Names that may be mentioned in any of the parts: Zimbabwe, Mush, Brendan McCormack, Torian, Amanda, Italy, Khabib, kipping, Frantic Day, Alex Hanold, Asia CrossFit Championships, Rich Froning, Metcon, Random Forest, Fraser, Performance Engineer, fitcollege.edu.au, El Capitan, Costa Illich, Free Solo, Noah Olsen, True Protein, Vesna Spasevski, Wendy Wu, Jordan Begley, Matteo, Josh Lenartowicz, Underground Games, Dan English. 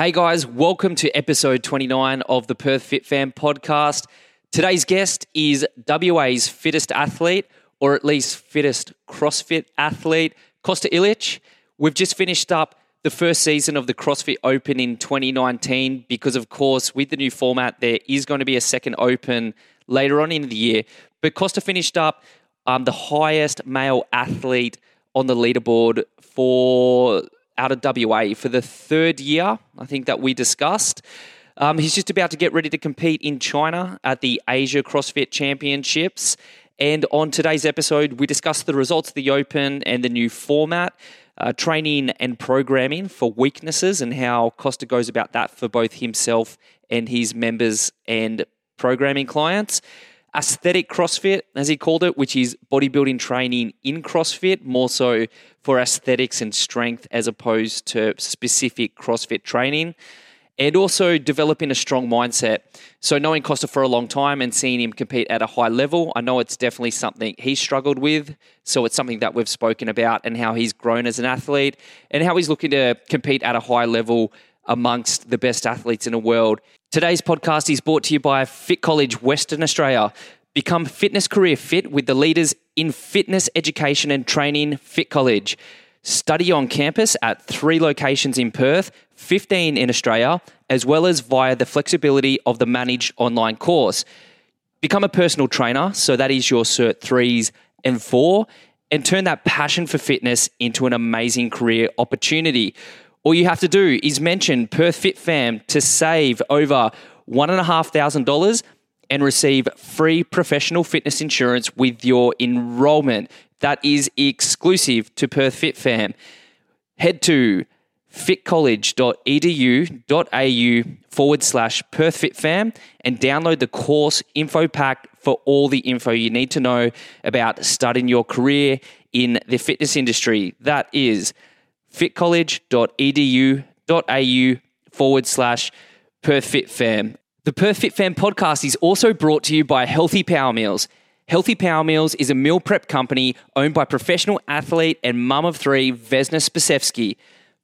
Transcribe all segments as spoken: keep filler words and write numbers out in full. Hey guys, welcome to episode twenty-nine of the Perth Fit Fam Podcast. Today's guest is W A's fittest athlete, or at least fittest CrossFit athlete, Costa Illich. We've just finished up the first season of the CrossFit Open in twenty nineteen because, of course, with the new format, there is going to be a second Open later on in the year. But Costa finished up um, the highest male athlete on the leaderboard for... out of W A for the third year, I think that we discussed. Um, he's just about to get ready to compete in China at the Asia CrossFit Championships. And on today's episode, we discuss the results of the Open and the new format, uh, training and programming for weaknesses and how Costa goes about that for both himself and his members and programming clients. Aesthetic CrossFit, as he called it, which is bodybuilding training in CrossFit, more so for aesthetics and strength as opposed to specific CrossFit training, and also developing a strong mindset. So knowing Costa for a long time and seeing him compete at a high level, I know it's definitely something he struggled with. So it's something that we've spoken about and how he's grown as an athlete and how he's looking to compete at a high level amongst the best athletes in the world. Today's podcast is brought to you by Fit College Western Australia. Become fitness career fit with the leaders in fitness education and training, Fit College. Study on campus at three locations in Perth, fifteen in Australia, as well as via the flexibility of the managed online course. Become a personal trainer, so that is your Cert threes and four, and turn that passion for fitness into an amazing career opportunity. All you have to do is mention Perth Fit Fam to save over one thousand five hundred dollars and receive free professional fitness insurance with your enrollment. That is exclusive to Perth Fit Fam. Head to fitcollege.edu.au forward slash Perth Fit Fam and download the course info pack for all the info you need to know about starting your career in the fitness industry. That is fitcollege.edu.au forward slash Perth Fit Fam. The Perth Fit Fam podcast is also brought to you by Healthy Power Meals. Healthy Power Meals is a meal prep company owned by professional athlete and mum of three, Vesna Spasevski.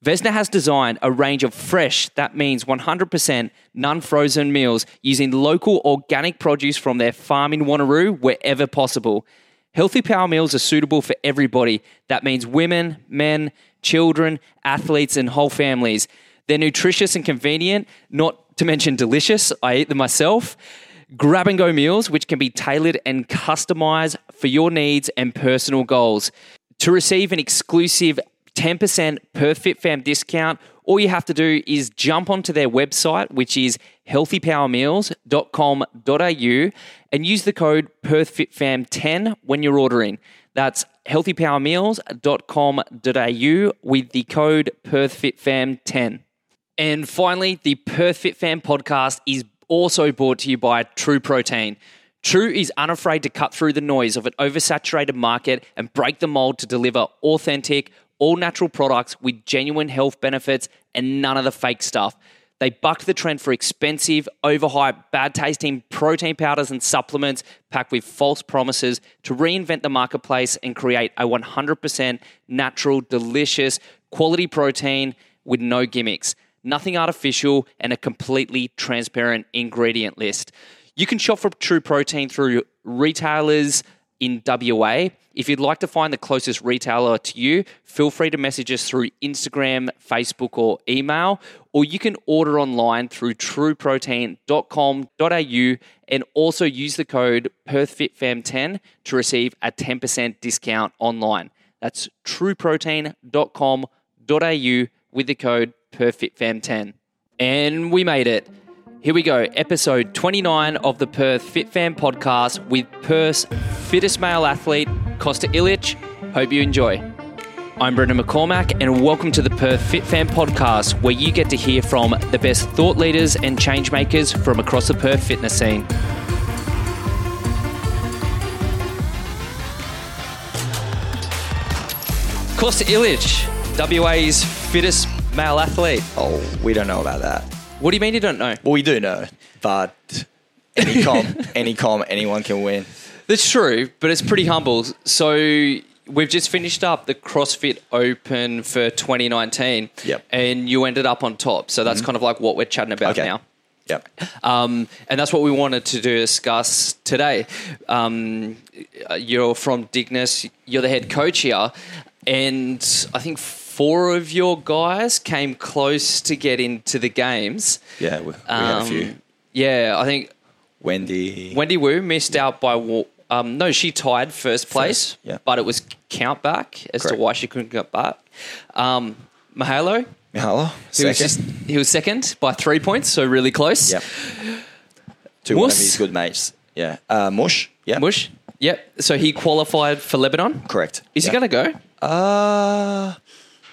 Vesna has designed a range of fresh, that means one hundred percent non-frozen meals using local organic produce from their farm in Wanneroo wherever possible. Healthy Power Meals are suitable for everybody. That means women, men, children, athletes, and whole families. They're nutritious and convenient, not to mention delicious. I eat them myself. Grab and go meals, which can be tailored and customized for your needs and personal goals. To receive an exclusive ten percent Perth Fit Fam discount, all you have to do is jump onto their website, which is healthy power meals dot com dot a u, and use the code Perth Fit Fam ten when you're ordering. That's healthy power meals dot com dot a u with the code Perth Fit Fam ten. And finally, the Perth Fit Fam podcast is also brought to you by True Protein. True is unafraid to cut through the noise of an oversaturated market and break the mold to deliver authentic, all-natural products with genuine health benefits and none of the fake stuff. They bucked the trend for expensive, overhyped, bad-tasting protein powders and supplements packed with false promises to reinvent the marketplace and create a one hundred percent natural, delicious, quality protein with no gimmicks, nothing artificial, and a completely transparent ingredient list. You can shop for True Protein through retailers in W A. If you'd like to find the closest retailer to you, feel free to message us through Instagram, Facebook, or email, or you can order online through true protein dot com dot a u and also use the code Perth Fit Fam ten to receive a ten percent discount online. That's true protein dot com dot a u with the code Perth Fit Fam ten. And we made it. Here we go, episode twenty-nine of the Perth Fit Fam podcast with Perth's fittest male athlete, Costa Illich. Hope you enjoy. I'm Brendan McCormack and welcome to the Perth Fit Fam podcast, where you get to hear from the best thought leaders and change makers from across the Perth fitness scene. Costa Illich, W A's fittest male athlete. Oh, we don't know about that. What do you mean you don't know? Well, we do know, but any comp, any comp, anyone can win. That's true, but it's pretty humble. So we've just finished up the CrossFit Open for twenty nineteen, yep. and you ended up on top. So that's mm-hmm. kind of like what we're chatting about okay. now. Yep. Um, and that's what we wanted to discuss today. Um, you're from Dignes. You're the head coach here. And I think four of your guys came close to get into the games. Yeah, we, we um, had a few. Yeah, I think... Wendy... Wendy Wu missed yeah. out by... Um, no, she tied first place, first, yeah. but it was count back as Correct. to why she couldn't get back. Um, Mahalo... Mahalo, he was, just, he was second by three points, so really close. Yep. To Mush. One of his good mates. Yeah. Uh, Mush. Yeah. Mush. Yep. So he qualified for Lebanon? Correct. Is yep. he going to go? Uh,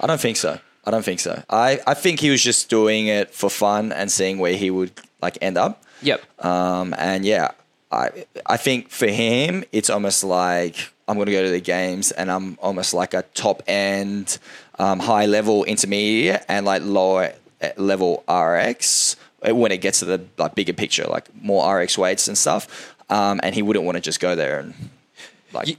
I don't think so. I don't think so. I, I think he was just doing it for fun and seeing where he would like end up. Yep. Um, and yeah, I I think for him, it's almost like I'm going to go to the games and I'm almost like a top end Um, high level intermediate and like lower level R X when it gets to the like bigger picture, like more R X weights and stuff. Um, and he wouldn't want to just go there and like yeah.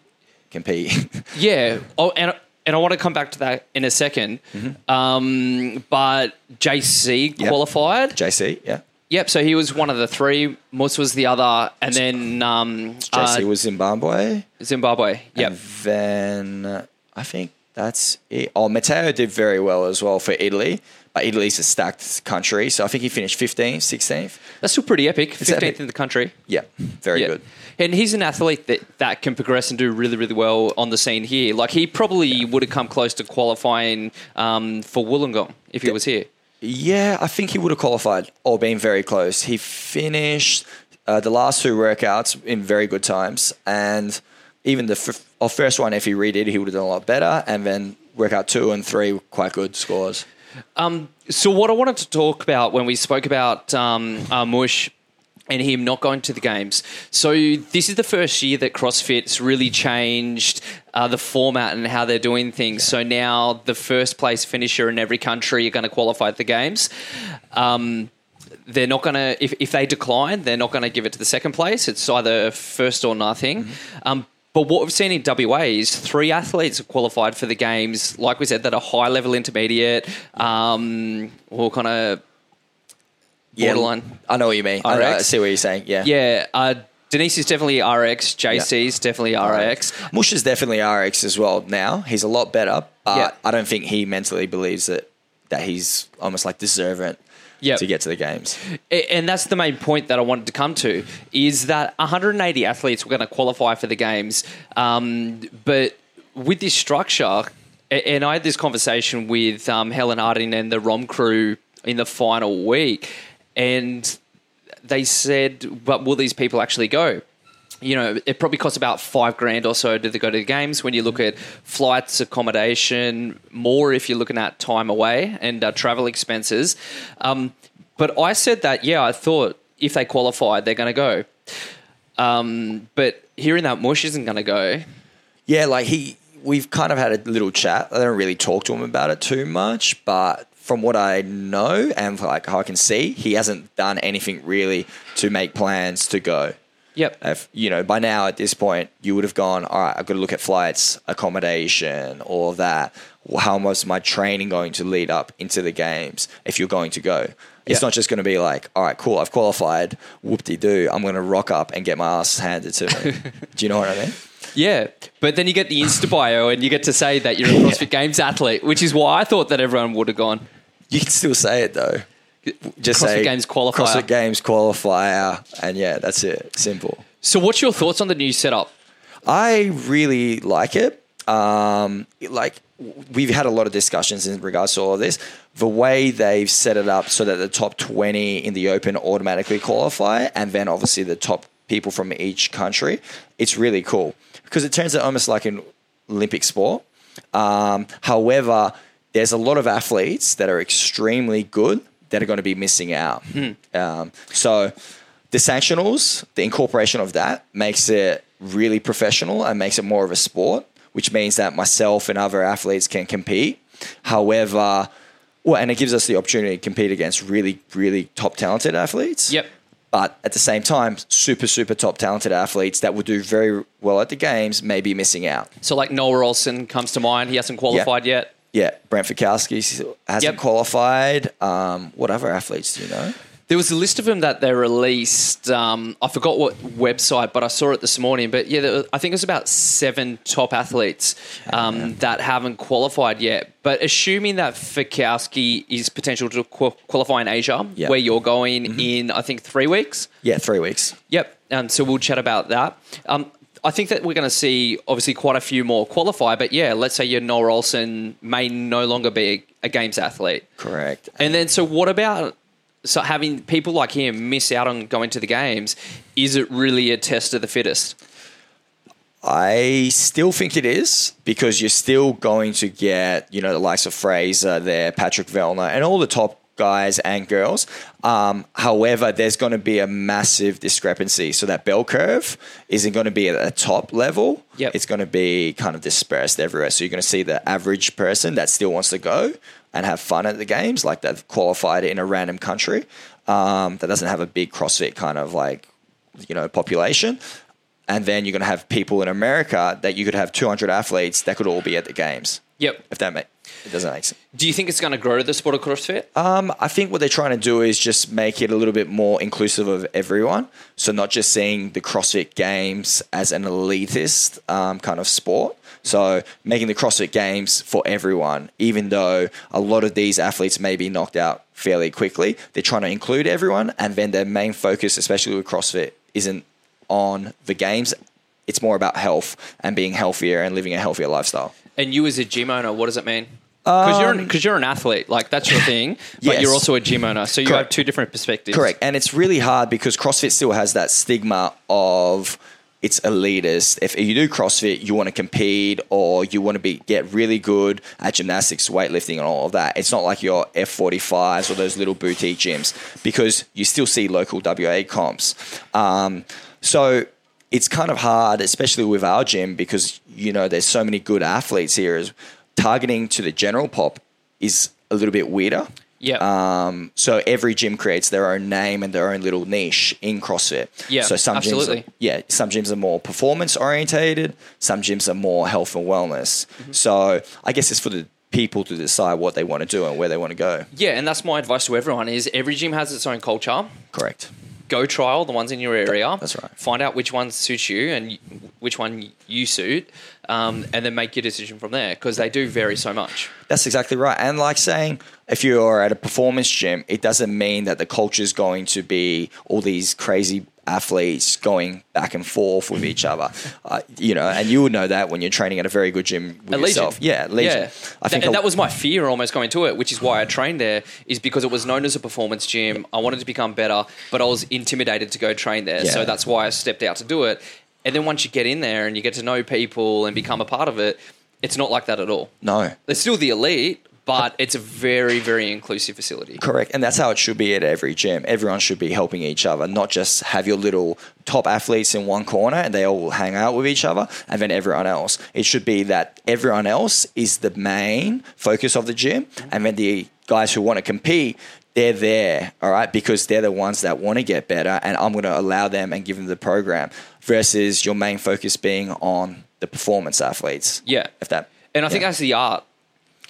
compete. yeah. Oh, and and I want to come back to that in a second. Mm-hmm. Um, but J C yep. qualified. J C, yeah. Yep. So he was one of the three. Moss was the other, and then um, J C uh, was Zimbabwe. Zimbabwe. Yep. And then uh, I think. That's it. Oh, Matteo did very well as well for Italy, but Italy's a stacked country. So I think he finished fifteenth, sixteenth. That's still pretty epic. It's fifteenth epic. In the country. Yeah, very yeah. good. And he's an athlete that, that can progress and do really, really well on the scene here. Like he probably yeah. would have come close to qualifying um, for Wollongong if he yeah. was here. Yeah, I think he would have qualified or been very close. He finished uh, the last two workouts in very good times and even the f- our first one, if he redid, he would have done a lot better. And then workout two and three were quite good scores. Um, so what I wanted to talk about when we spoke about um, uh, Mush and him not going to the games. So this is the first year that CrossFit's really changed uh, the format and how they're doing things. So now the first place finisher in every country are going to qualify at the games. Um They're not going to, if, if they decline, they're not going to give it to the second place. It's either first or nothing. Mm-hmm. Um, but what we've seen in W A is three athletes have qualified for the games, like we said, that are high level intermediate um, or kind of borderline. Yeah, I know what you mean. R X. I, know, I see what you're saying. Yeah. Yeah. Uh, Denise is definitely R X. J C is yeah. definitely R X. Mush is definitely R X as well now. He's a lot better, but yeah. I don't think he mentally believes that, that he's almost like deserving. Yep. To get to the games. And that's the main point that I wanted to come to is that one hundred eighty athletes were going to qualify for the games. Um, but with this structure, and I had this conversation with um, Helen Arden and the ROM crew in the final week, and they said, but will these people actually go? You know, it probably costs about five grand or so to go to the games when you look at flights, accommodation, more if you're looking at time away and uh, travel expenses. Um, but I said that, yeah, I thought if they qualified, they're going to go. Um, but hearing that Mush isn't going to go. Yeah, like he, we've kind of had a little chat. I don't really talk to him about it too much, but from what I know and like how I can see, he hasn't done anything really to make plans to go. Yep. If, you know, by now at this point, you would have gone, all right, I've got to look at flights, accommodation, all of that. How much is my training going to lead up into the games if you're going to go? Yep. It's not just going to be like, all right, cool, I've qualified, whoop-de-doo, I'm going to rock up and get my ass handed to me. Do you know what I mean? Yeah, but then you get the Insta bio and you get to say that you're a CrossFit yeah. Games athlete, which is why I thought that everyone would have gone. You can still say it though. Just CrossFit say Games qualifier. CrossFit Games qualifier, and yeah, that's it. Simple. So, what's your thoughts on the new setup? I really like it. Um, like we've had a lot of discussions in regards to all of this. The way they've set it up so that the top twenty in the Open automatically qualify, and then obviously the top people from each country. It's really cool because it turns out almost like an Olympic sport. Um, however, there's a lot of athletes that are extremely good that are going to be missing out. Mm. Um, so the sanctionals, the incorporation of that makes it really professional and makes it more of a sport, which means that myself and other athletes can compete. However, well, and it gives us the opportunity to compete against really, really top talented athletes. Yep. But at the same time, super, super top talented athletes that will do very well at the games may be missing out. So like Noah Olsen comes to mind. He hasn't qualified yep. yet. Yeah. Brent Fikowski hasn't yep. qualified. Um, what other athletes do you know? There was a list of them that they released. Um, I forgot what website, but I saw it this morning. But yeah, there was, I think it was about seven top athletes um, yeah. that haven't qualified yet. But assuming that Fikowski is potential to qualify in Asia, yep. where you're going mm-hmm. in, I think, three weeks? Yeah, three weeks. Yep. Um, so we'll chat about that. Um, I think that we're going to see, obviously, quite a few more qualify. But yeah, let's say your Noah Olsen may no longer be a, a games athlete. Correct. And then so what about... So having people like him miss out on going to the games, is it really a test of the fittest? I still think it is, because you're still going to get, you know, the likes of Fraser there, Patrick Vellner, and all the top guys and girls. Um, however, there's going to be a massive discrepancy. So that bell curve isn't going to be at a top level. Yep. It's going to be kind of dispersed everywhere. So you're going to see the average person that still wants to go and have fun at the games, like they've qualified in a random country um, that doesn't have a big CrossFit kind of like, you know, population. And then you're going to have people in America that you could have two hundred athletes that could all be at the games. Yep. If that makes It doesn't make sense. Do you think it's going to grow the sport of CrossFit? Um, I think what they're trying to do is just make it a little bit more inclusive of everyone. So not just seeing the CrossFit Games as an elitist um, kind of sport. So making the CrossFit Games for everyone, even though a lot of these athletes may be knocked out fairly quickly. They're trying to include everyone, and then their main focus, especially with CrossFit, isn't on the games. It's more about health and being healthier and living a healthier lifestyle. And you as a gym owner, what does it mean? Because um, you're, 'cause you're an athlete, like that's your thing, but yes. you're also a gym owner. So you Correct. Have two different perspectives. Correct. And it's really hard because CrossFit still has that stigma of it's elitist. If you do CrossFit, you want to compete or you want to be get really good at gymnastics, weightlifting and all of that. It's not like your F forty-fives or those little boutique gyms, because you still see local W A comps. Um, so... It's kind of hard, especially with our gym, because, you know, there's so many good athletes here. Is targeting to the general pop is a little bit weirder. Yeah. Um, so every gym creates their own name and their own little niche in CrossFit. Yeah, so some absolutely. Gyms are, yeah, some gyms are more performance orientated. Some gyms are more health and wellness. Mm-hmm. So I guess it's for the people to decide what they want to do and where they want to go. Yeah, and that's my advice to everyone is every gym has its own culture. Correct. Go trial the ones in your area. That's right. Find out which one suits you and which one you suit, um, and then make your decision from there, because they do vary so much. That's exactly right. And like saying, if you're at a performance gym, it doesn't mean that the culture is going to be all these crazy athletes going back and forth with each other. Uh, you know, and you would know that when you're training at a very good gym with yourself. Yeah, Legion. Yeah. I think Th- and that was my fear almost going to it, which is why I trained there, is because it was known as a performance gym. I wanted to become better, but I was intimidated to go train there. Yeah. So that's why I stepped out to do it. And then once you get in there and you get to know people and become a part of it, it's not like that at all. No. They're still the elite, but it's a very, very inclusive facility. Correct. And that's how it should be at every gym. Everyone should be helping each other, not just have your little top athletes in one corner and they all hang out with each other and then everyone else. It should be that everyone else is the main focus of the gym, and then the guys who want to compete, they're there, all right, because they're the ones that want to get better, and I'm going to allow them and give them the program, versus your main focus being on the performance athletes. Yeah. If that, and I yeah. think that's the art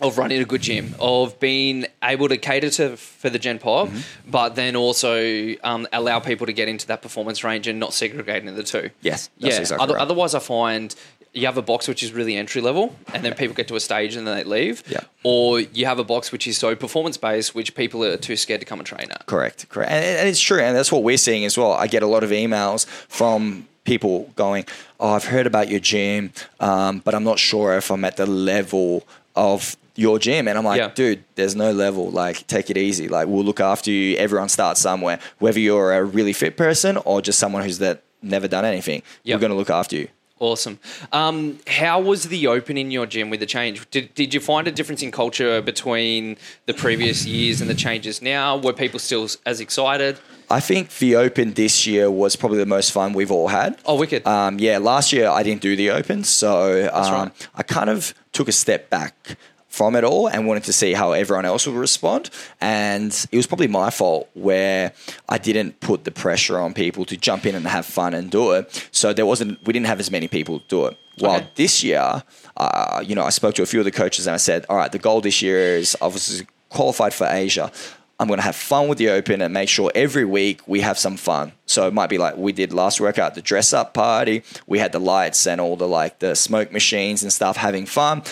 of running a good gym, of being able to cater to for the gen pop, mm-hmm. but then also um, allow people to get into that performance range and not segregating the two. Yes, that's yeah. exactly Other, right. Otherwise, I find you have a box which is really entry level, and then people get to a stage and then they leave. Yeah. Or you have a box which is so performance based, which people are too scared to come and train at. Correct, correct, and, and it's true, and that's what we're seeing as well. I get a lot of emails from people going, "Oh, I've heard about your gym, um, but I'm not sure if I'm at the level of." Your gym. And I'm like, yeah. dude, there's no level. Like, take it easy. Like, we'll look after you. Everyone starts somewhere. Whether you're a really fit person or just someone who's that never done anything, yep. we're going to look after you. Awesome. Um, how was the open in your gym with the change? Did did you find a difference in culture between the previous years and the changes now? Were people still as excited? I think the Open this year was probably the most fun we've all had. Oh, wicked. Um, yeah, last year I didn't do the Open. So um, right. I kind of took a step back from it all and wanted to see how everyone else would respond. And it was probably my fault where I didn't put the pressure on people to jump in and have fun and do it. So there wasn't, we didn't have as many people do it. Well, okay. This year, uh, you know, I spoke to a few of the coaches and I said, all right, the goal this year is obviously qualified for Asia. I'm going to have fun with the Open and make sure every week we have some fun. So it might be like we did last workout, the dress up party. We had the lights and all the like the smoke machines and stuff, having fun.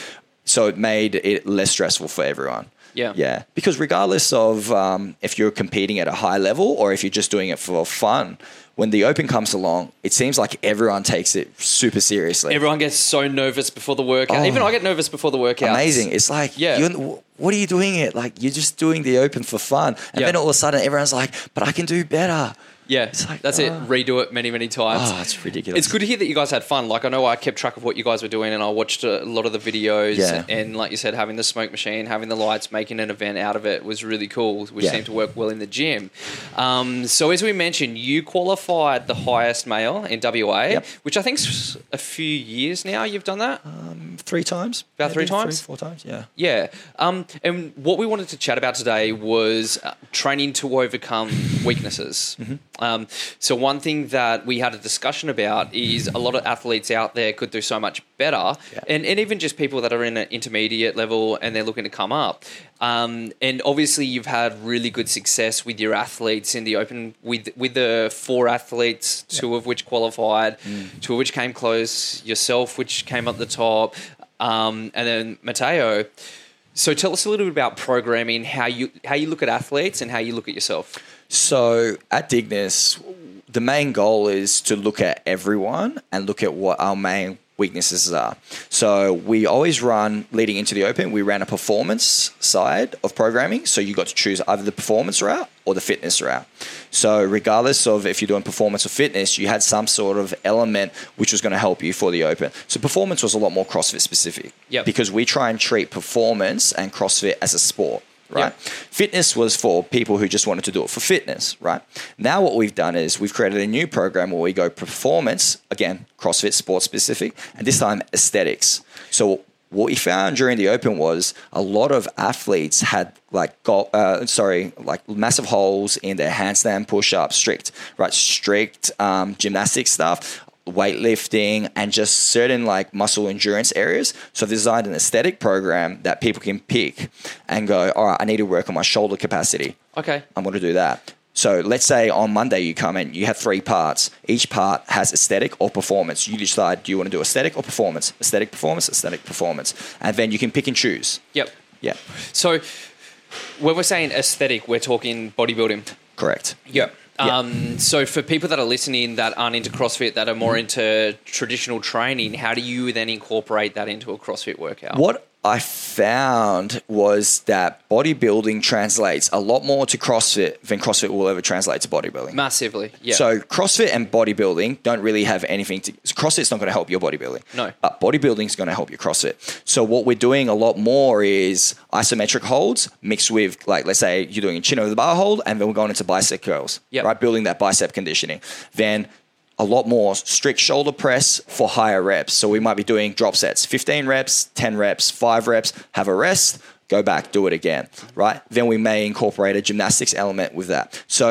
So it made it less stressful for everyone. Yeah. Yeah. Because regardless of um, if you're competing at a high level or if you're just doing it for fun, when the Open comes along, it seems like everyone takes it super seriously. Everyone gets so nervous before the workout. Oh, even I get nervous before the workout. Amazing. It's like, yeah. You're, what are you doing it? Like, you're just doing the Open for fun. And yep. Then all of a sudden, everyone's like, but I can do better. Yeah, it's like, that's oh. it. Redo it many, many times. Oh, it's ridiculous. It's good to hear that you guys had fun. Like, I know I kept track of what you guys were doing and I watched a lot of the videos. Yeah. And like you said, having the smoke machine, having the lights, making an event out of it was really cool, which yeah. seemed to work well in the gym. Um, so as we mentioned, you qualified the highest male in W A, yep. which I think is a few years now you've done that. Um, three times. About three times? Three, four times, yeah. Yeah. Um, and what we wanted to chat about today was uh, training to overcome weaknesses. Mm-hmm. Um, so one thing that we had a discussion about is a lot of athletes out there could do so much better yeah. and, and even just people that are in an intermediate level and they're looking to come up. Um, and obviously you've had really good success with your athletes in the Open with, with the four athletes, yeah. two of which qualified, mm. two of which came close, yourself, which came at the top, um, and then Matteo. So tell us a little bit about programming, how you how you look at athletes and how you look at yourself. So at Dignes, the main goal is to look at everyone and look at what our main weaknesses are. So we always run, leading into the Open, we ran a performance side of programming. So you got to choose either the performance route or the fitness route. So regardless of if you're doing performance or fitness, you had some sort of element which was going to help you for the Open. So performance was a lot more CrossFit specific yep. because we try and treat performance and CrossFit as a sport. Right. Yep. Fitness was for people who just wanted to do it for fitness, right? Now what we've done is we've created a new program where we go performance, again, CrossFit sports specific, and this time aesthetics. So what we found during the Open was a lot of athletes had like, uh, sorry, like massive holes in their handstand push-ups, strict, right? Strict um, gymnastics stuff, weightlifting, and just certain like muscle endurance areas. So I've designed an aesthetic program that people can pick and go, all right, I need to work on my shoulder capacity. Okay. I'm going to do that. So let's say on Monday you come in, you have three parts. Each part has aesthetic or performance. You decide, do you want to do aesthetic or performance? Aesthetic, performance, aesthetic, performance. And then you can pick and choose. Yep. Yeah. So when we're saying aesthetic, we're talking bodybuilding. Correct. Yep. Yeah. Um, so for people that are listening that aren't into CrossFit, that are more into traditional training, how do you then incorporate that into a CrossFit workout? What I found was that bodybuilding translates a lot more to CrossFit than CrossFit will ever translate to bodybuilding. Massively, yeah. So CrossFit and bodybuilding don't really have anything to... CrossFit's not going to help your bodybuilding. No. But bodybuilding's going to help your CrossFit. So what we're doing a lot more is isometric holds mixed with, like, let's say you're doing a chin over the bar hold and then we're going into bicep curls, yep. right? Building that bicep conditioning. Then... a lot more strict shoulder press for higher reps. So we might be doing drop sets, fifteen reps, ten reps, five reps, have a rest, go back, do it again, right? Then we may incorporate a gymnastics element with that. So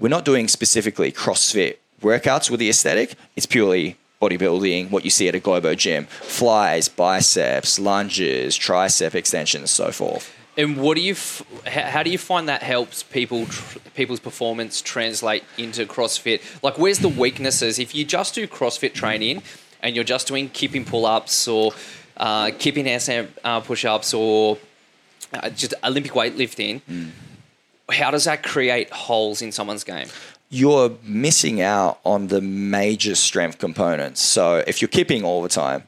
we're not doing specifically CrossFit workouts with the aesthetic. It's purely bodybuilding, what you see at a Globo gym, flies, biceps, lunges, tricep extensions, so forth. And what do you, f- how do you find that helps people, tr- people's performance translate into CrossFit? Like, where's the weaknesses? If you just do CrossFit training and you're just doing kipping pull-ups or uh, kipping handstand uh, push-ups or uh, just Olympic weightlifting, mm. how does that create holes in someone's game? You're missing out on the major strength components. So if you're kipping all the time,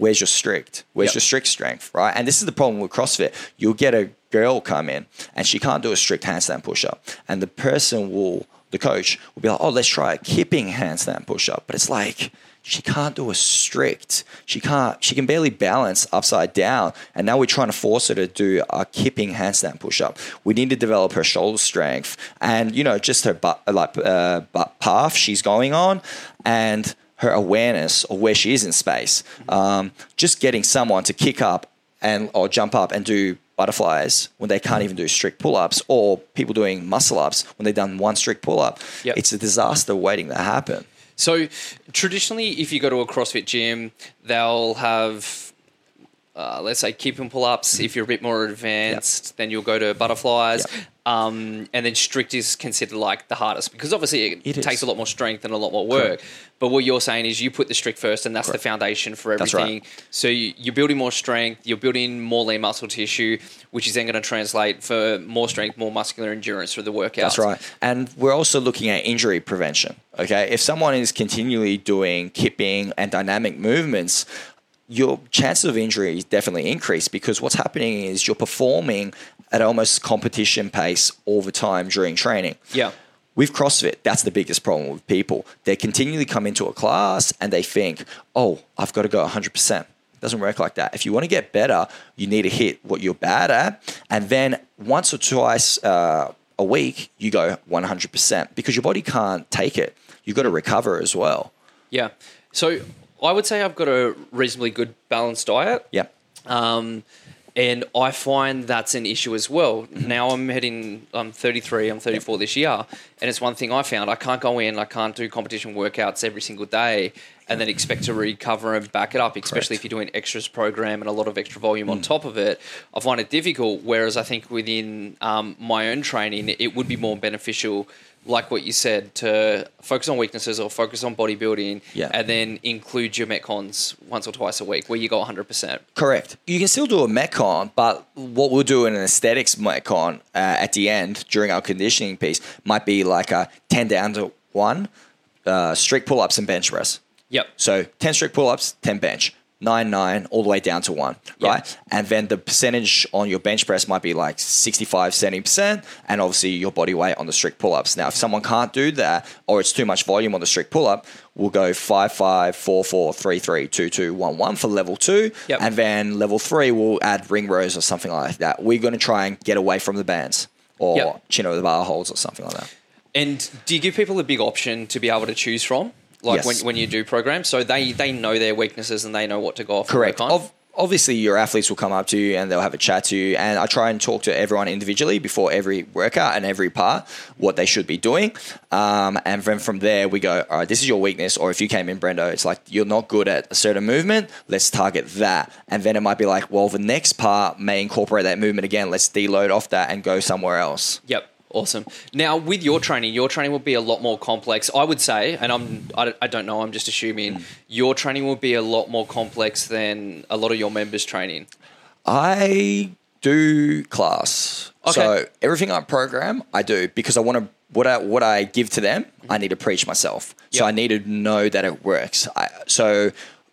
where's your strict? Where's yep. your strict strength, right? And this is the problem with CrossFit. You'll get a girl come in and she can't do a strict handstand push-up. And the person will, the coach, will be like, oh, let's try a kipping handstand push-up. But it's like, she can't do a strict. She can't, she can barely balance upside down. And now we're trying to force her to do a kipping handstand push-up. We need to develop her shoulder strength and, you know, just her butt, like, uh, butt path she's going on and her awareness of where she is in space. Um, just getting someone to kick up and or jump up and do butterflies when they can't even do strict pull-ups, or people doing muscle-ups when they've done one strict pull-up. Yep. It's a disaster waiting to happen. So traditionally, if you go to a CrossFit gym, they'll have, uh, let's say, keep and pull-ups. If you're a bit more advanced, yep. then you'll go to butterflies. Yep. Um, and then strict is considered like the hardest, because obviously it, it takes is. a lot more strength and a lot more work. Correct. But what you're saying is you put the strict first, and that's Correct. the foundation for everything. That's right. So you, you're building more strength, you're building more lean muscle tissue, which is then going to translate for more strength, more muscular endurance for the workouts. That's right. And we're also looking at injury prevention. Okay, if someone is continually doing kipping and dynamic movements, your chances of injury is definitely increased, because what's happening is you're performing at almost competition pace all the time during training. Yeah. With CrossFit, that's the biggest problem with people. They continually come into a class and they think, oh, I've got to go one hundred percent. It doesn't work like that. If you want to get better, you need to hit what you're bad at. And then once or twice uh, a week, you go one hundred percent, because your body can't take it. You've got to recover as well. Yeah. So I would say I've got a reasonably good balanced diet. Yeah. Um, and I find that's an issue as well. Mm-hmm. Now I'm heading, I'm thirty-three, I'm thirty-four yep. this year. And it's one thing I found, I can't go in, I can't do competition workouts every single day and then expect to recover and back it up, especially Correct. if you're doing extras program and a lot of extra volume mm. on top of it. I find it difficult. Whereas I think within um, my own training, it would be more beneficial, like what you said, to focus on weaknesses or focus on bodybuilding yeah. and then include your Metcons once or twice a week where you go one hundred percent. Correct. You can still do a Metcon, but what we'll do in an aesthetics Metcon uh, at the end during our conditioning piece might be like a ten down to one, uh, strict pull-ups and bench press. Yep. So ten strict pull-ups, ten bench, nine, nine, all the way down to one, right? Yep. And then the percentage on your bench press might be like sixty-five, seventy percent, and obviously your body weight on the strict pull-ups. Now, if someone can't do that, or it's too much volume on the strict pull-up, we'll go five, five, four, four, three, three, two, two, one, one for level two. Yep. And then level three, we'll add ring rows or something like that. We're going to try and get away from the bands or yep. chin over the bar holds or something like that. And do you give people a big option to be able to choose from? Like yes. when when you do programs, so they, they know their weaknesses and they know what to go off. Correct. Ov- obviously, your athletes will come up to you and they'll have a chat to you. And I try and talk to everyone individually before every workout and every part, what they should be doing. Um, and then from there, we go, all right, this is your weakness. Or if you came in, Brendo, it's like, you're not good at a certain movement. Let's target that. And then it might be like, well, the next part may incorporate that movement again. Let's deload off that and go somewhere else. Yep. Awesome. Now, with your training, your training will be a lot more complex, I would say, and I'm, I, I don't know, I'm just assuming, mm. your training will be a lot more complex than a lot of your members' training. I do class. Okay. So everything I program, I do, because I want to, what I, what I give to them, mm-hmm. I need to preach myself. Yep. So I need to know that it works. I, so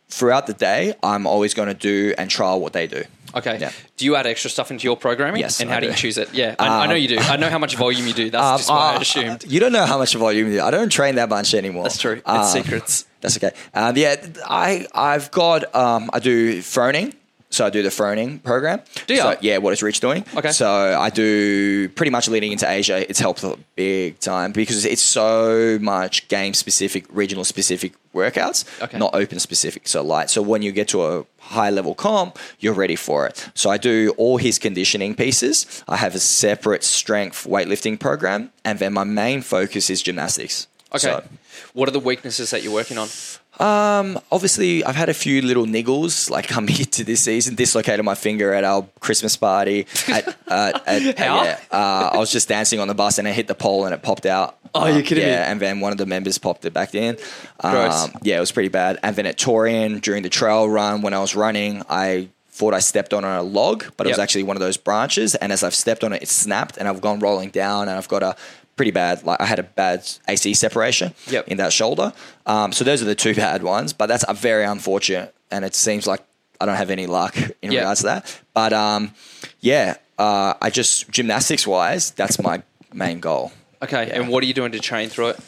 throughout the day, I'm always going to do and trial what they do. Okay. Yeah. Do you add extra stuff into your programming? Yes. And how do you choose it? Yeah. I, um, I know you do. I know how much volume you do. That's um, just what uh, I assumed. You don't know how much volume you do. I don't train that much anymore. That's true. It's um, secrets. That's okay. Um, yeah. I, I've got, um, I do phoning. So I do the phoning program. Do you? So, yeah. What is Rich doing? Okay. So I do pretty much leading into Asia. It's helped a big time because it's so much game specific, regional specific workouts, okay. not open specific. So light. So when you get to a high level comp, you're ready for it. So I do all his conditioning pieces. I have a separate strength weightlifting program. And then my main focus is gymnastics. Okay. So, what are the weaknesses that you're working on? Um, obviously, I've had a few little niggles, like I'm here to this season, dislocated my finger at our Christmas party. At, uh, at, How? Yeah, uh, I was just dancing on the bus and I hit the pole and it popped out. Oh, um, you're kidding yeah, me. Yeah, and then one of the members popped it back in. Um, Gross. Yeah, it was pretty bad. And then at Torian, during the trail run, when I was running, I thought I stepped on a log, but it yep. was actually one of those branches. And as I've stepped on it, it snapped and I've gone rolling down and I've got a pretty bad, like I had a bad A C separation yep. in that shoulder. Um, so those are the two bad ones, but that's a very unfortunate and it seems like I don't have any luck in yep. regards to that. But um, yeah, uh, I just, gymnastics wise, that's my main goal. Okay. Yeah. And what are you doing to train through it?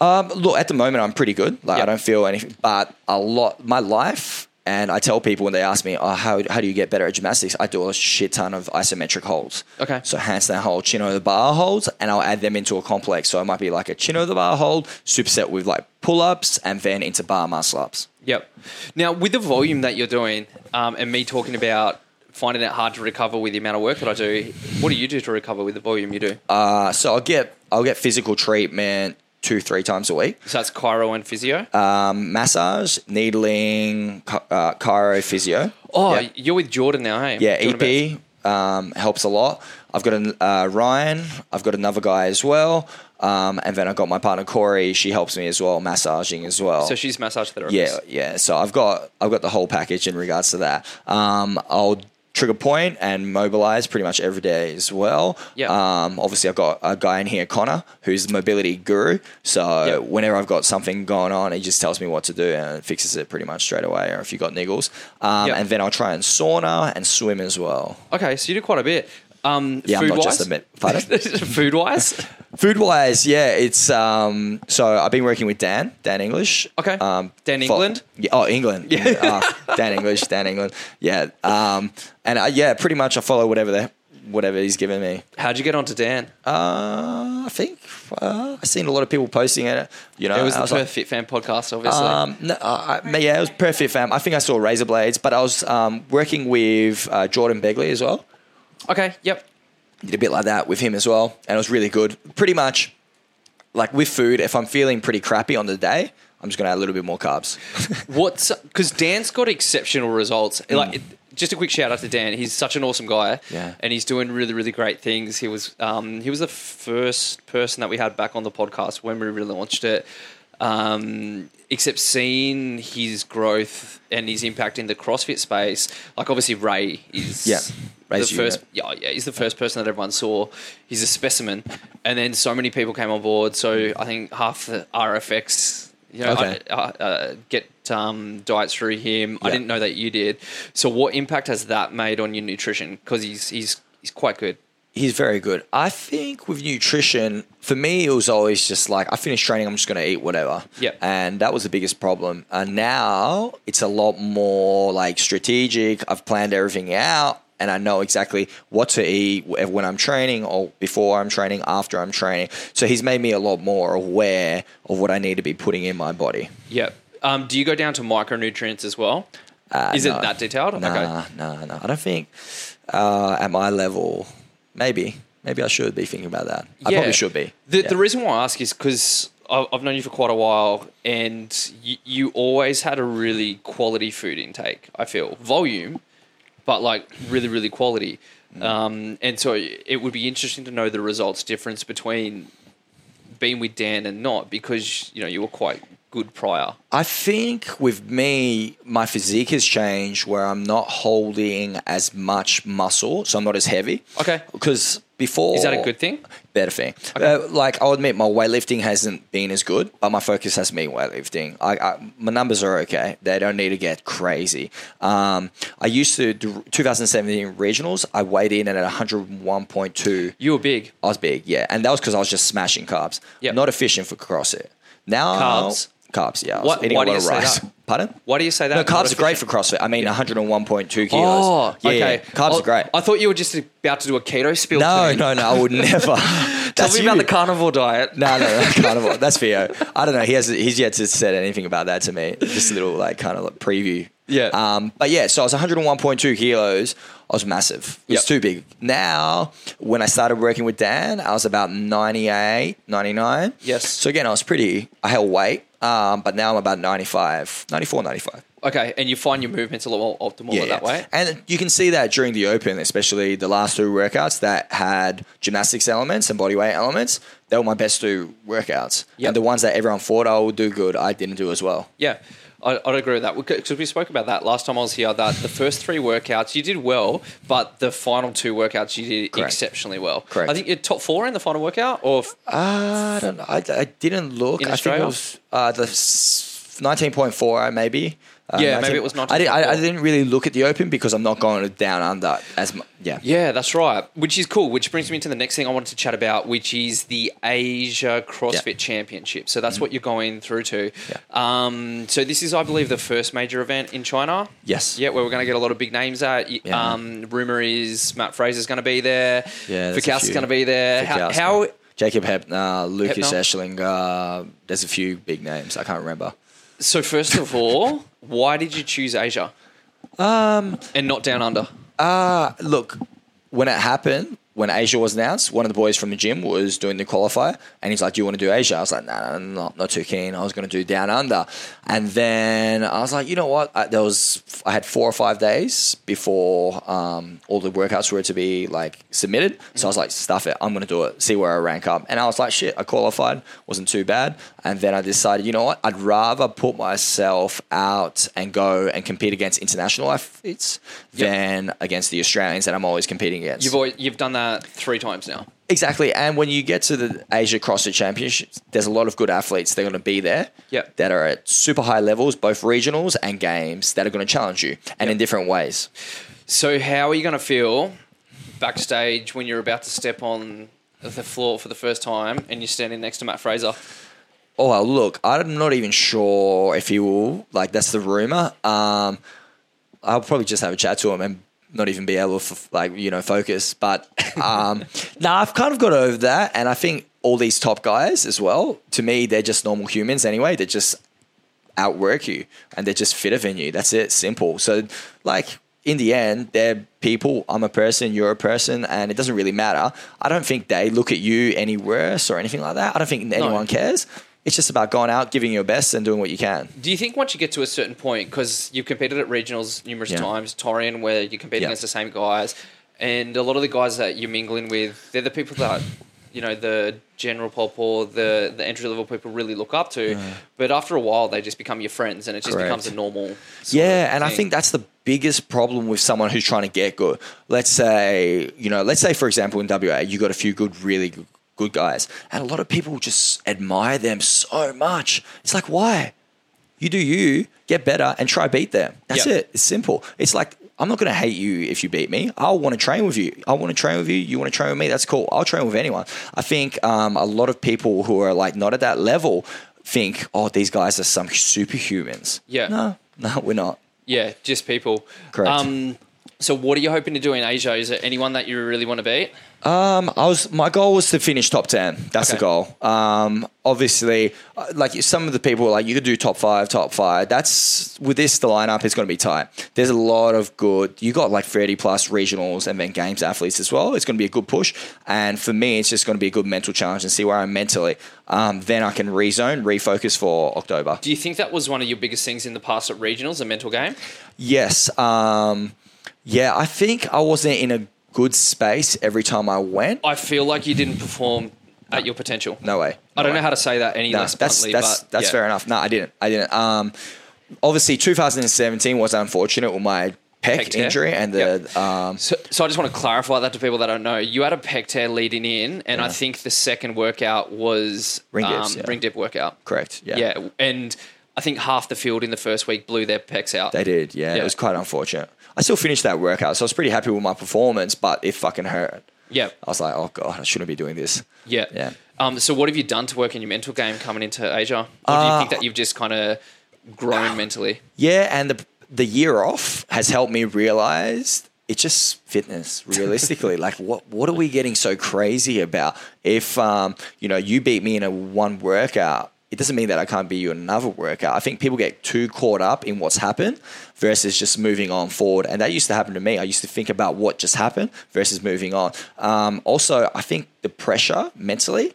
Um, look, at the moment I'm pretty good. Like yep. I don't feel anything, but a lot, my life, and I tell people when they ask me, oh, how how do you get better at gymnastics? I do a shit ton of isometric holds. Okay. So handstand hold, chin over the bar holds, and I'll add them into a complex. So it might be like a chin over the bar hold, superset with like pull-ups, and then into bar muscle-ups. Yep. Now, with the volume that you're doing um, and me talking about finding it hard to recover with the amount of work that I do. What do you do to recover with the volume you do? Uh, so I'll get I'll get physical treatment two, three times a week. So that's chiro and physio? Um, massage, needling, uh, chiro, physio. Oh, yeah. You're with Jordan now, hey? Yeah, Jordan E P um, helps a lot. I've got an, uh, Ryan. I've got another guy as well. Um, and then I've got my partner, Corey. She helps me as well, massaging as well. So she's massage therapist. Yeah, yeah. So I've got I've got the whole package in regards to that. Um, I'll trigger point and mobilize pretty much every day as well. Yep. Um, obviously, I've got a guy in here, Connor, who's the mobility guru. So yep. whenever I've got something going on, he just tells me what to do and fixes it pretty much straight away, or if you've got niggles. Um, yep. And then I'll try and sauna and swim as well. Okay, so you do quite a bit. Um, yeah, food I'm not wise? just a bit. Pardon? Food wise? Food wise, yeah. It's um, so I've been working with Dan, Dan English. Okay. Um, Dan England. For, yeah, oh, England. Yeah. uh, Dan English, Dan England. Yeah. Um, and I, yeah, pretty much I follow whatever the, whatever he's given me. How'd you get onto Dan? Uh, I think uh, I've seen a lot of people posting it. You know, it was the was Perth like, Fit Fam podcast, obviously. Um, no, uh, I, yeah, it was Perth Fit Fam. I think I saw Razor Blades, but I was um, working with uh, Jordan Begley as well. Okay, yep. Did a bit like that with him as well, and it was really good. Pretty much, like with food, if I'm feeling pretty crappy on the day, I'm just going to add a little bit more carbs. What's – because Dan's got exceptional results. Mm. Like, just a quick shout-out to Dan. He's such an awesome guy, yeah. and he's doing really, really great things. He was um, he was the first person that we had back on the podcast when we really launched it. Um, except seeing his growth and his impact in the CrossFit space, like obviously Ray is yeah, Ray's the first. Yeah, yeah, he's the first person that everyone saw. He's a specimen, and then so many people came on board. So I think half the R F X, you know, okay. I, uh, uh, get um, diets through him. Yeah. I didn't know that you did. So what impact has that made on your nutrition? Because he's he's he's quite good. He's very good. I think with nutrition, for me, it was always just like, I finished training, I'm just going to eat whatever. Yep. And that was the biggest problem. And now it's a lot more like strategic. I've planned everything out and I know exactly what to eat when I'm training or before I'm training, after I'm training. So he's made me a lot more aware of what I need to be putting in my body. Yep. Um, do you go down to micronutrients as well? Uh, Is no. it that detailed? No, nah, okay. no, nah, no. Nah. I don't think uh, at my level... Maybe. Maybe I should be thinking about that. Yeah. I probably should be. The, yeah. the reason why I ask is because I've known you for quite a while and you, you always had a really quality food intake, I feel. Volume, but like really, really quality. Mm. Um, and so it would be interesting to know the results difference between being with Dan and not because, you know, you were quite good prior. I think with me, my physique has changed where I'm not holding as much muscle, so I'm not as heavy. Okay. Because before... Is that a good thing? Better thing. Okay. Uh, like, I'll admit my weightlifting hasn't been as good, but my focus has been weightlifting. I, I, my numbers are okay. They don't need to get crazy. Um, I used to do twenty seventeen regionals. I weighed in at one oh one point two. You were big. I was big, yeah. And that was because I was just smashing carbs. Yep. Not efficient for CrossFit. Now... Carbs? Carbs, yeah. I was what, eating why a lot of rice. Pardon? Why do you say that? No, carbs are great for CrossFit. I mean, yeah. one oh one point two kilos. Oh, yeah, okay. Yeah. Carbs I'll, are great. I thought you were just about to do a keto spill. No, too. no, no. I would never. Tell me you. about the carnivore diet. No, no, no. Carnivore. That's Theo. I don't know. He has. He's yet to said anything about that to me. Just a little like kind of like preview. Yeah. Um. But yeah. So I was one oh one point two kilos. I was massive. It was yep. too big. Now, when I started working with Dan, I was about ninety-eight, ninety-nine. Yes. So again, I was pretty. I held weight. Um, but now I'm about ninety-five, ninety-four, ninety-five. Okay. And you find your movements a lot more optimal yeah, that yeah. way. And you can see that during the Open, especially the last two workouts that had gymnastics elements and bodyweight elements, they were my best two workouts. Yep. And the ones that everyone thought I would do good, I didn't do as well. Yeah. I, I'd agree with that. Because we spoke about that last time I was here, that the first three workouts, you did well, but the final two workouts, you did Correct. exceptionally well. Correct. I think you're top four in the final workout? or f- uh, I don't know. I, I didn't look. In I Australia? think it was uh, the nineteen point four maybe. Um, yeah, nineteen, maybe it was not. I, did, I, I didn't really look at the Open because I'm not going down under as much. Yeah. Yeah, that's right. Which is cool. Which brings me to the next thing I wanted to chat about, which is the Asia CrossFit yeah. Championships. So that's mm-hmm. what you're going through to. Yeah. Um, so this is, I believe, the first major event in China. Yes. Yeah, where we're going to get a lot of big names at. Yeah. Um, Rumour is Matt Fraser's going to be there. Yeah. Fikowski's going to be there. How, how Jacob Hepner, Lucas Hepner? Eschlinger. There's a few big names. I can't remember. So first of all, why did you choose Asia um, and not Down Under? Uh, look, when it happened, when Asia was announced, one of the boys from the gym was doing the qualifier and he's like, do you want to do Asia? I was like, no, nah, I'm not, not too keen. I was going to do Down Under. And then I was like, you know what? I, there was, I had four or five days before um, all the workouts were to be like submitted. So I was like, stuff it. I'm going to do it. See where I rank up. And I was like, shit, I qualified. Wasn't too bad. And then I decided, you know what? I'd rather put myself out and go and compete against international athletes yep. than against the Australians that I'm always competing against. You've always, you've done that. Uh, three times now. Exactly. And when you get to the Asia CrossFit Championships, there's a lot of good athletes that are going to be there yep. that are at super high levels, both regionals and games, that are going to challenge you and yep. in different ways. So how are you going to feel backstage when you're about to step on the floor for the first time and you're standing next to Matt Fraser? Oh, look, I'm not even sure if he will. Like, that's the rumor. Um, I'll probably just have a chat to him and not even be able to, like, you know, focus. But um, no, nah, I've kind of got over that. And I think all these top guys as well, to me, they're just normal humans anyway. They just outwork you and they're just fitter than you. That's it. Simple. So, like, in the end, they're people. I'm a person, you're a person, and it doesn't really matter. I don't think they look at you any worse or anything like that. I don't think anyone no. cares. It's just about going out, giving your best and doing what you can. Do you think once you get to a certain point, because you've competed at regionals numerous yeah. times, Torian, where you compete yeah. against the same guys, and a lot of the guys that you're mingling with, they're the people that, you know, the general pop or the, the entry-level people really look up to. Yeah. But after a while, they just become your friends and it just Correct. becomes a normal sort Yeah, of and thing. I think that's the biggest problem with someone who's trying to get good. Let's say, you know, let's say, for example, in W A, you got a few good, really good good guys. And a lot of people just admire them so much. It's like, why? You do you, get better and try beat them. That's yep. it. It's simple. It's like, I'm not going to hate you if you beat me. I'll want to train with you. I want to train with you. You want to train with me. That's cool. I'll train with anyone. I think um, a lot of people who are like not at that level think, oh, these guys are some superhumans. Yeah. No, no, we're not. Yeah, just people. Correct. Um, so what are you hoping to do in Asia? Is there anyone that you really want to beat? Um, I was, my goal was to finish top ten. That's okay. the goal. Um, obviously, like some of the people, like you could do top five, top five. That's with this, the lineup is going to be tight. There's a lot of good, you got like thirty plus regionals and then games athletes as well. It's going to be a good push. And for me, it's just going to be a good mental challenge and see where I'm mentally. Um, then I can rezone, refocus for October. Do you think that was one of your biggest things in the past at regionals, a mental game? Yes. Um, yeah, I think I wasn't in a good space every time I went. I feel like you didn't perform at your potential. No way. No I don't way. know how to say that any no, less bluntly. That's, but that's yeah. fair enough. No, I didn't. I didn't. Um, obviously, two thousand seventeen was unfortunate with my pec, pec injury. and the. Yep. Um, so, so I just want to clarify that to people that don't know. You had a pec tear leading in, and yeah. I think the second workout was ring dips, um, yeah. ring dip workout. Correct. Yeah. Yeah. And I think half the field in the first week blew their pecs out. They did, yeah. yeah. It was quite unfortunate. I still finished that workout, so I was pretty happy with my performance, but it fucking hurt. Yeah. I was like, oh, God, I shouldn't be doing this. Yeah. Yeah. Um, so what have you done to work in your mental game coming into Asia? Or do you uh, think that you've just kind of grown uh, mentally? Yeah, and the the year off has helped me realise it's just fitness, realistically. Like, what what are we getting so crazy about? If, um, you know, you beat me in a one workout, it doesn't mean that I can't be you another workout. I think people get too caught up in what's happened versus just moving on forward. And that used to happen to me. I used to think about what just happened versus moving on. Um, also, I think the pressure mentally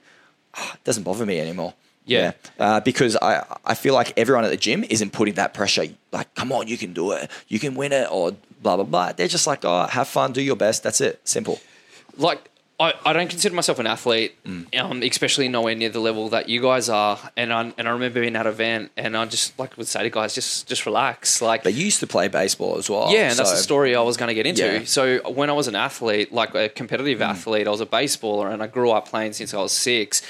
doesn't bother me anymore. Yeah. yeah. Uh, because I, I feel like everyone at the gym isn't putting that pressure, like, come on, you can do it. You can win it or blah, blah, blah. They're just like, oh, have fun, do your best. That's it. Simple. Like, I, I don't consider myself an athlete, mm. um, especially nowhere near the level that you guys are. And I and I remember being at an event, and I just like would say to guys, just just relax. Like, but you used to play baseball as well, yeah. And so. That's the story I was going to get into. Yeah. So when I was an athlete, like a competitive mm. athlete, I was a baseballer, and I grew up playing since I was six.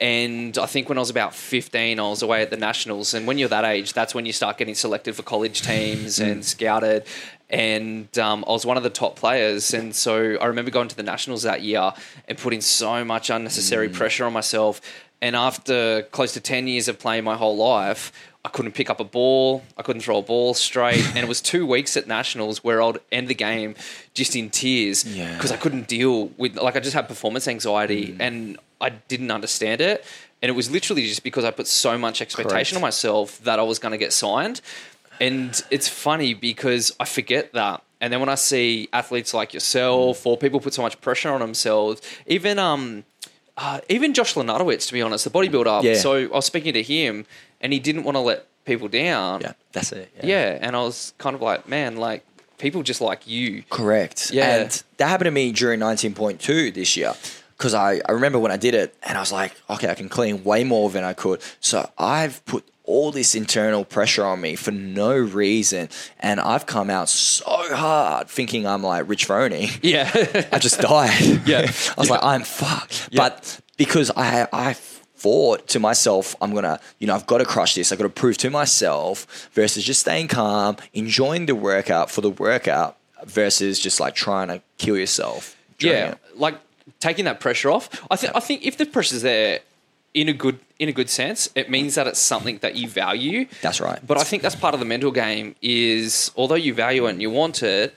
And I think when I was about fifteen, I was away at the Nationals. And when you're that age, that's when you start getting selected for college teams mm. and scouted. And um, I was one of the top players. And so I remember going to the Nationals that year and putting so much unnecessary mm. pressure on myself. And after close to ten years of playing my whole life, I couldn't pick up a ball. I couldn't throw a ball straight. And it was two weeks at Nationals where I'd end the game just in tears because yeah. I couldn't deal with, like, I just had performance anxiety mm. and I didn't understand it. And it was literally just because I put so much expectation Correct. on myself that I was going to get signed. And it's funny because I forget that. And then when I see athletes like yourself or people put so much pressure on themselves, even um, uh, even Josh Lenartowicz, to be honest, the bodybuilder. Yeah. So I was speaking to him and he didn't want to let people down. Yeah, that's it. Yeah. yeah. And I was kind of like, man, like people just like you. Correct. Yeah. And that happened to me during nineteen point two this year. Because I, I remember when I did it and I was like, okay, I can clean way more than I could. So I've put all this internal pressure on me for no reason. And I've come out so hard thinking I'm like Rich Froning. Yeah. I just died. Yeah. I was yeah. like, I'm fucked. Yeah. But because I I fought to myself, I'm going to, you know, I've got to crush this. I've got to prove to myself versus just staying calm, enjoying the workout for the workout versus just like trying to kill yourself. Yeah. It. Like, taking that pressure off. I think I think if the pressure's there in a good in a good sense, it means that it's something that you value. That's right. But I think that's part of the mental game is although you value it and you want it,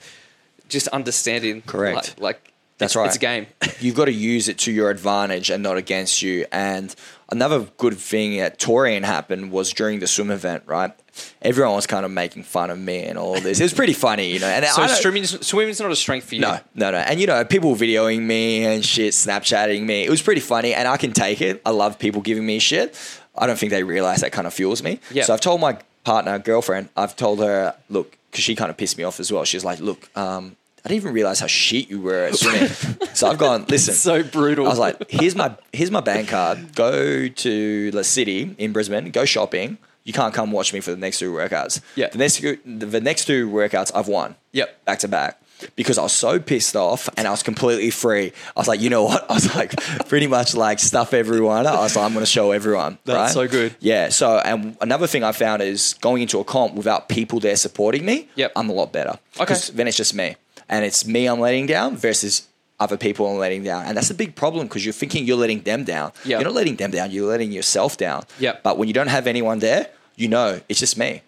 just understanding correct. Like, like that's it's, right. It's a game. You've got to use it to your advantage and not against you. And another good thing at Torian happened was during the swim event, right? Everyone was kind of making fun of me and all this. It was pretty funny, you know. And so swimming is not a strength for you. No, no, no. And, you know, people videoing me and shit, Snapchatting me. It was pretty funny and I can take it. I love people giving me shit. I don't think they realize that kind of fuels me. Yep. So I've told my partner, girlfriend, I've told her, look, because she kind of pissed me off as well. She's like, look, um, I didn't even realize how shit you were at swimming. So I've gone, listen. So brutal. I was like, here's my here's my bank card. Go to the city in Brisbane. Go shopping. You can't come watch me for the next two workouts. Yeah. The next the next two workouts I've won. Yep. Back to back. Because I was so pissed off and I was completely free. I was like, you know what? I was like, pretty much like stuff everyone. I was like, I'm going to show everyone. That's right? So good. Yeah. So, and another thing I found is going into a comp without people there supporting me. Yep. I'm a lot better. Okay. Then it's just me. And it's me I'm letting down versus other people I'm letting down. And that's a big problem because you're thinking you're letting them down. Yep. You're not letting them down. You're letting yourself down. Yep. But when you don't have anyone there, you know, it's just me.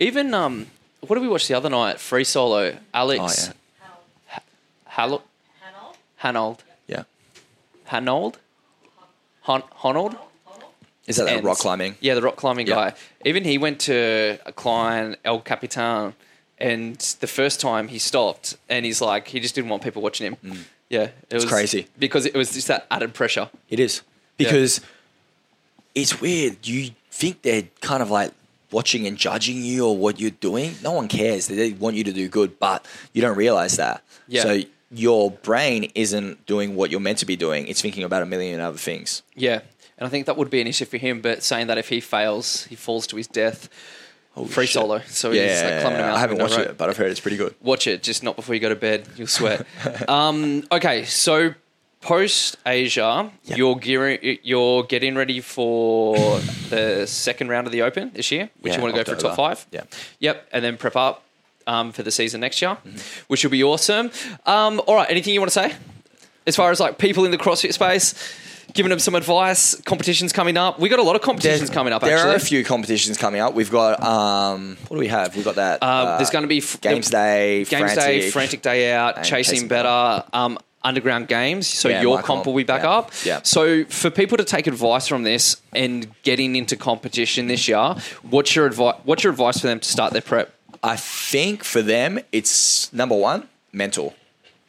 Even, um, what did we watch the other night? Free Solo. Alex. Oh, yeah. Hanold. Hanold. Yeah. Hanold? Honold? Is that the rock climbing? Yeah, the rock climbing guy. Even he went to a client, El Capitan. And the first time he stopped and he's like, he just didn't want people watching him. Mm. Yeah. It it's was crazy. Because it was just that added pressure. It is. Because yeah. It's weird. You think they're kind of like watching and judging you or what you're doing. No one cares. They want you to do good, but you don't realize that. Yeah. So your brain isn't doing what you're meant to be doing. It's thinking about a million other things. Yeah. And I think that would be an issue for him, but saying that if he fails, he falls to his death. Holy free shit. Solo. So yeah, he's like climbing a mountain. I haven't watched it, but I've heard it's pretty good. Watch it, just not before you go to bed. You'll sweat. um, okay, so post Asia, yep. you're gearing, you're getting ready for the second round of the Open this year, which yeah, you want to go for top five. Yeah. Yep, and then prep up um, for the season next year, mm-hmm. which will be awesome. Um, all right, anything you want to say as far as like people in the CrossFit space? Giving them some advice. Competitions coming up. We got a lot of competitions there's, coming up. There actually. Are a few competitions coming up. We've got um, what do we have? We've got that. Uh, uh, there's going to be f- games day, games frantic, day, frantic day out, chasing, chasing better, um, underground games. So yeah, your comp will be back yeah. up. Yeah. So for people to take advice from this and getting into competition this year, what's your advice? What's your advice for them to start their prep? I think for them, it's number one, mental.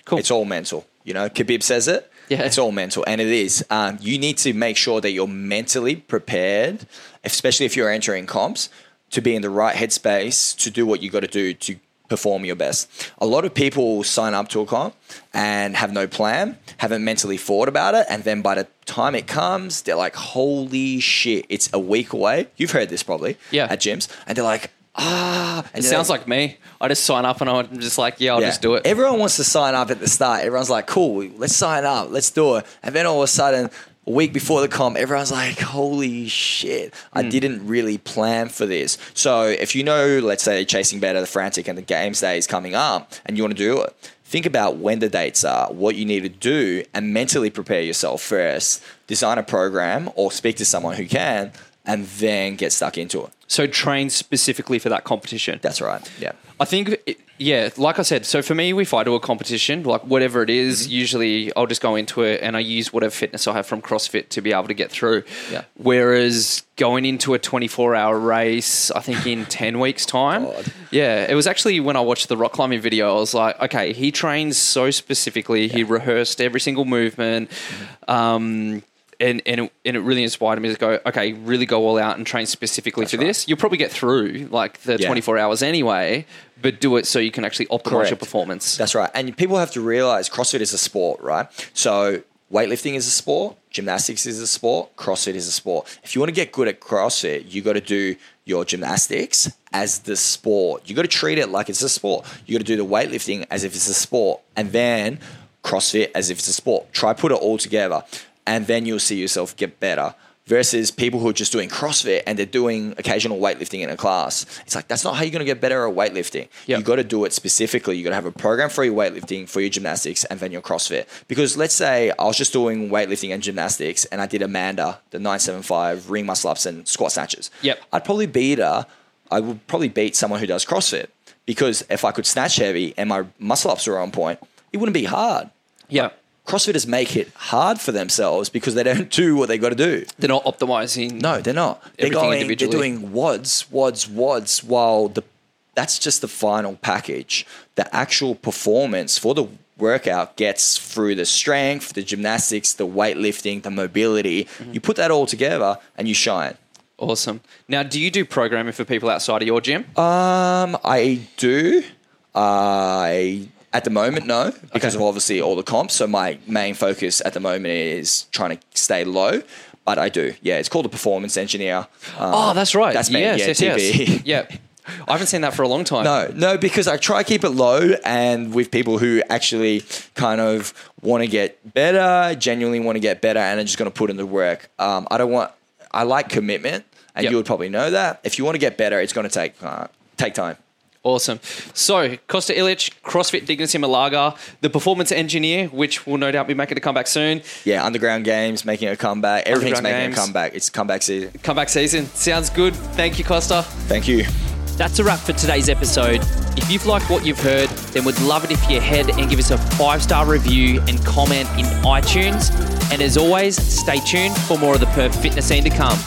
Cool. It's all mental. You know, Khabib says it. Yeah. It's all mental, and it is. Um, you need to make sure that you're mentally prepared, especially if you're entering comps, to be in the right headspace to do what you got to do to perform your best. A lot of people sign up to a comp and have no plan, haven't mentally thought about it, and then by the time it comes, they're like, holy shit, it's a week away. You've heard this probably yeah. at gyms, and they're like, ah, it sounds like me. I just sign up and I'm just like, yeah, I'll yeah. just do it. Everyone wants to sign up at the start. Everyone's like, cool, let's sign up, let's do it. And then all of a sudden, a week before the comp, everyone's like, holy shit, I mm. didn't really plan for this. So if you know, let's say Chasing Better, the Frantic and the Games Day is coming up and you want to do it, think about when the dates are, what you need to do and mentally prepare yourself first. Design a program or speak to someone who can and then get stuck into it. So train specifically for that competition. That's right. Yeah. I think, it, yeah, like I said, so for me, if I do a competition, like whatever it is, mm-hmm. usually I'll just go into it and I use whatever fitness I have from CrossFit to be able to get through. Yeah. Whereas going into a twenty-four hour race, I think in ten weeks time. God. Yeah. It was actually when I watched the rock climbing video, I was like, okay, he trains so specifically. Yeah. He rehearsed every single movement. Mm-hmm. Um And and it, and it really inspired me to go, okay, really go all out and train specifically That's for right. this. You'll probably get through like the yeah. twenty-four hours anyway, but do it so you can actually optimize Correct. Your performance. That's right. And people have to realize CrossFit is a sport, right? So weightlifting is a sport, gymnastics is a sport, CrossFit is a sport. If you want to get good at CrossFit, you got to do your gymnastics as the sport. You got to treat it like it's a sport. You got to do the weightlifting as if it's a sport, and then CrossFit as if it's a sport. Try put it all together. And then you'll see yourself get better versus people who are just doing CrossFit and they're doing occasional weightlifting in a class. It's like, that's not how you're going to get better at weightlifting. Yep. You got to do it specifically. You got to have a program for your weightlifting, for your gymnastics, and then your CrossFit. Because let's say I was just doing weightlifting and gymnastics and I did Amanda, the nine seventy-five, ring muscle ups and squat snatches. Yep. I'd probably beat her. I would probably beat someone who does CrossFit because if I could snatch heavy and my muscle ups were on point, it wouldn't be hard. Yeah. CrossFitters make it hard for themselves because they don't do what they got to do. They're not optimizing. No, they're not. They're going. They're doing wads, wads, wads. While the that's just the final package. The actual performance for the workout gets through the strength, the gymnastics, the weightlifting, the mobility. Mm-hmm. You put that all together and you shine. Awesome. Now, do you do programming for people outside of your gym? Um, I do. I. At the moment, no, because okay. of obviously all the comps. So my main focus at the moment is trying to stay low, but I do. Yeah, it's called a performance engineer. Um, oh, that's right. That's me. Yes, yeah, yes, T V. Yes. Yeah. I haven't seen that for a long time. No, no, because I try to keep it low and with people who actually kind of want to get better, genuinely want to get better and are just going to put in the work. Um, I don't want – I like commitment and yep. you would probably know that. If you want to get better, it's going to take uh, take time. Awesome. So, Costa Illich, CrossFit Dignes Malaga, the Performance Engineer, which will no doubt be making a comeback soon. Yeah, Underground Games, making a comeback. Everything's making games. a comeback. It's comeback season. Comeback season. Sounds good. Thank you, Costa. Thank you. That's a wrap for today's episode. If you've liked what you've heard, then we'd love it if you head and give us a five-star review and comment in iTunes. And as always, stay tuned for more of the Perth Fitness scene to come.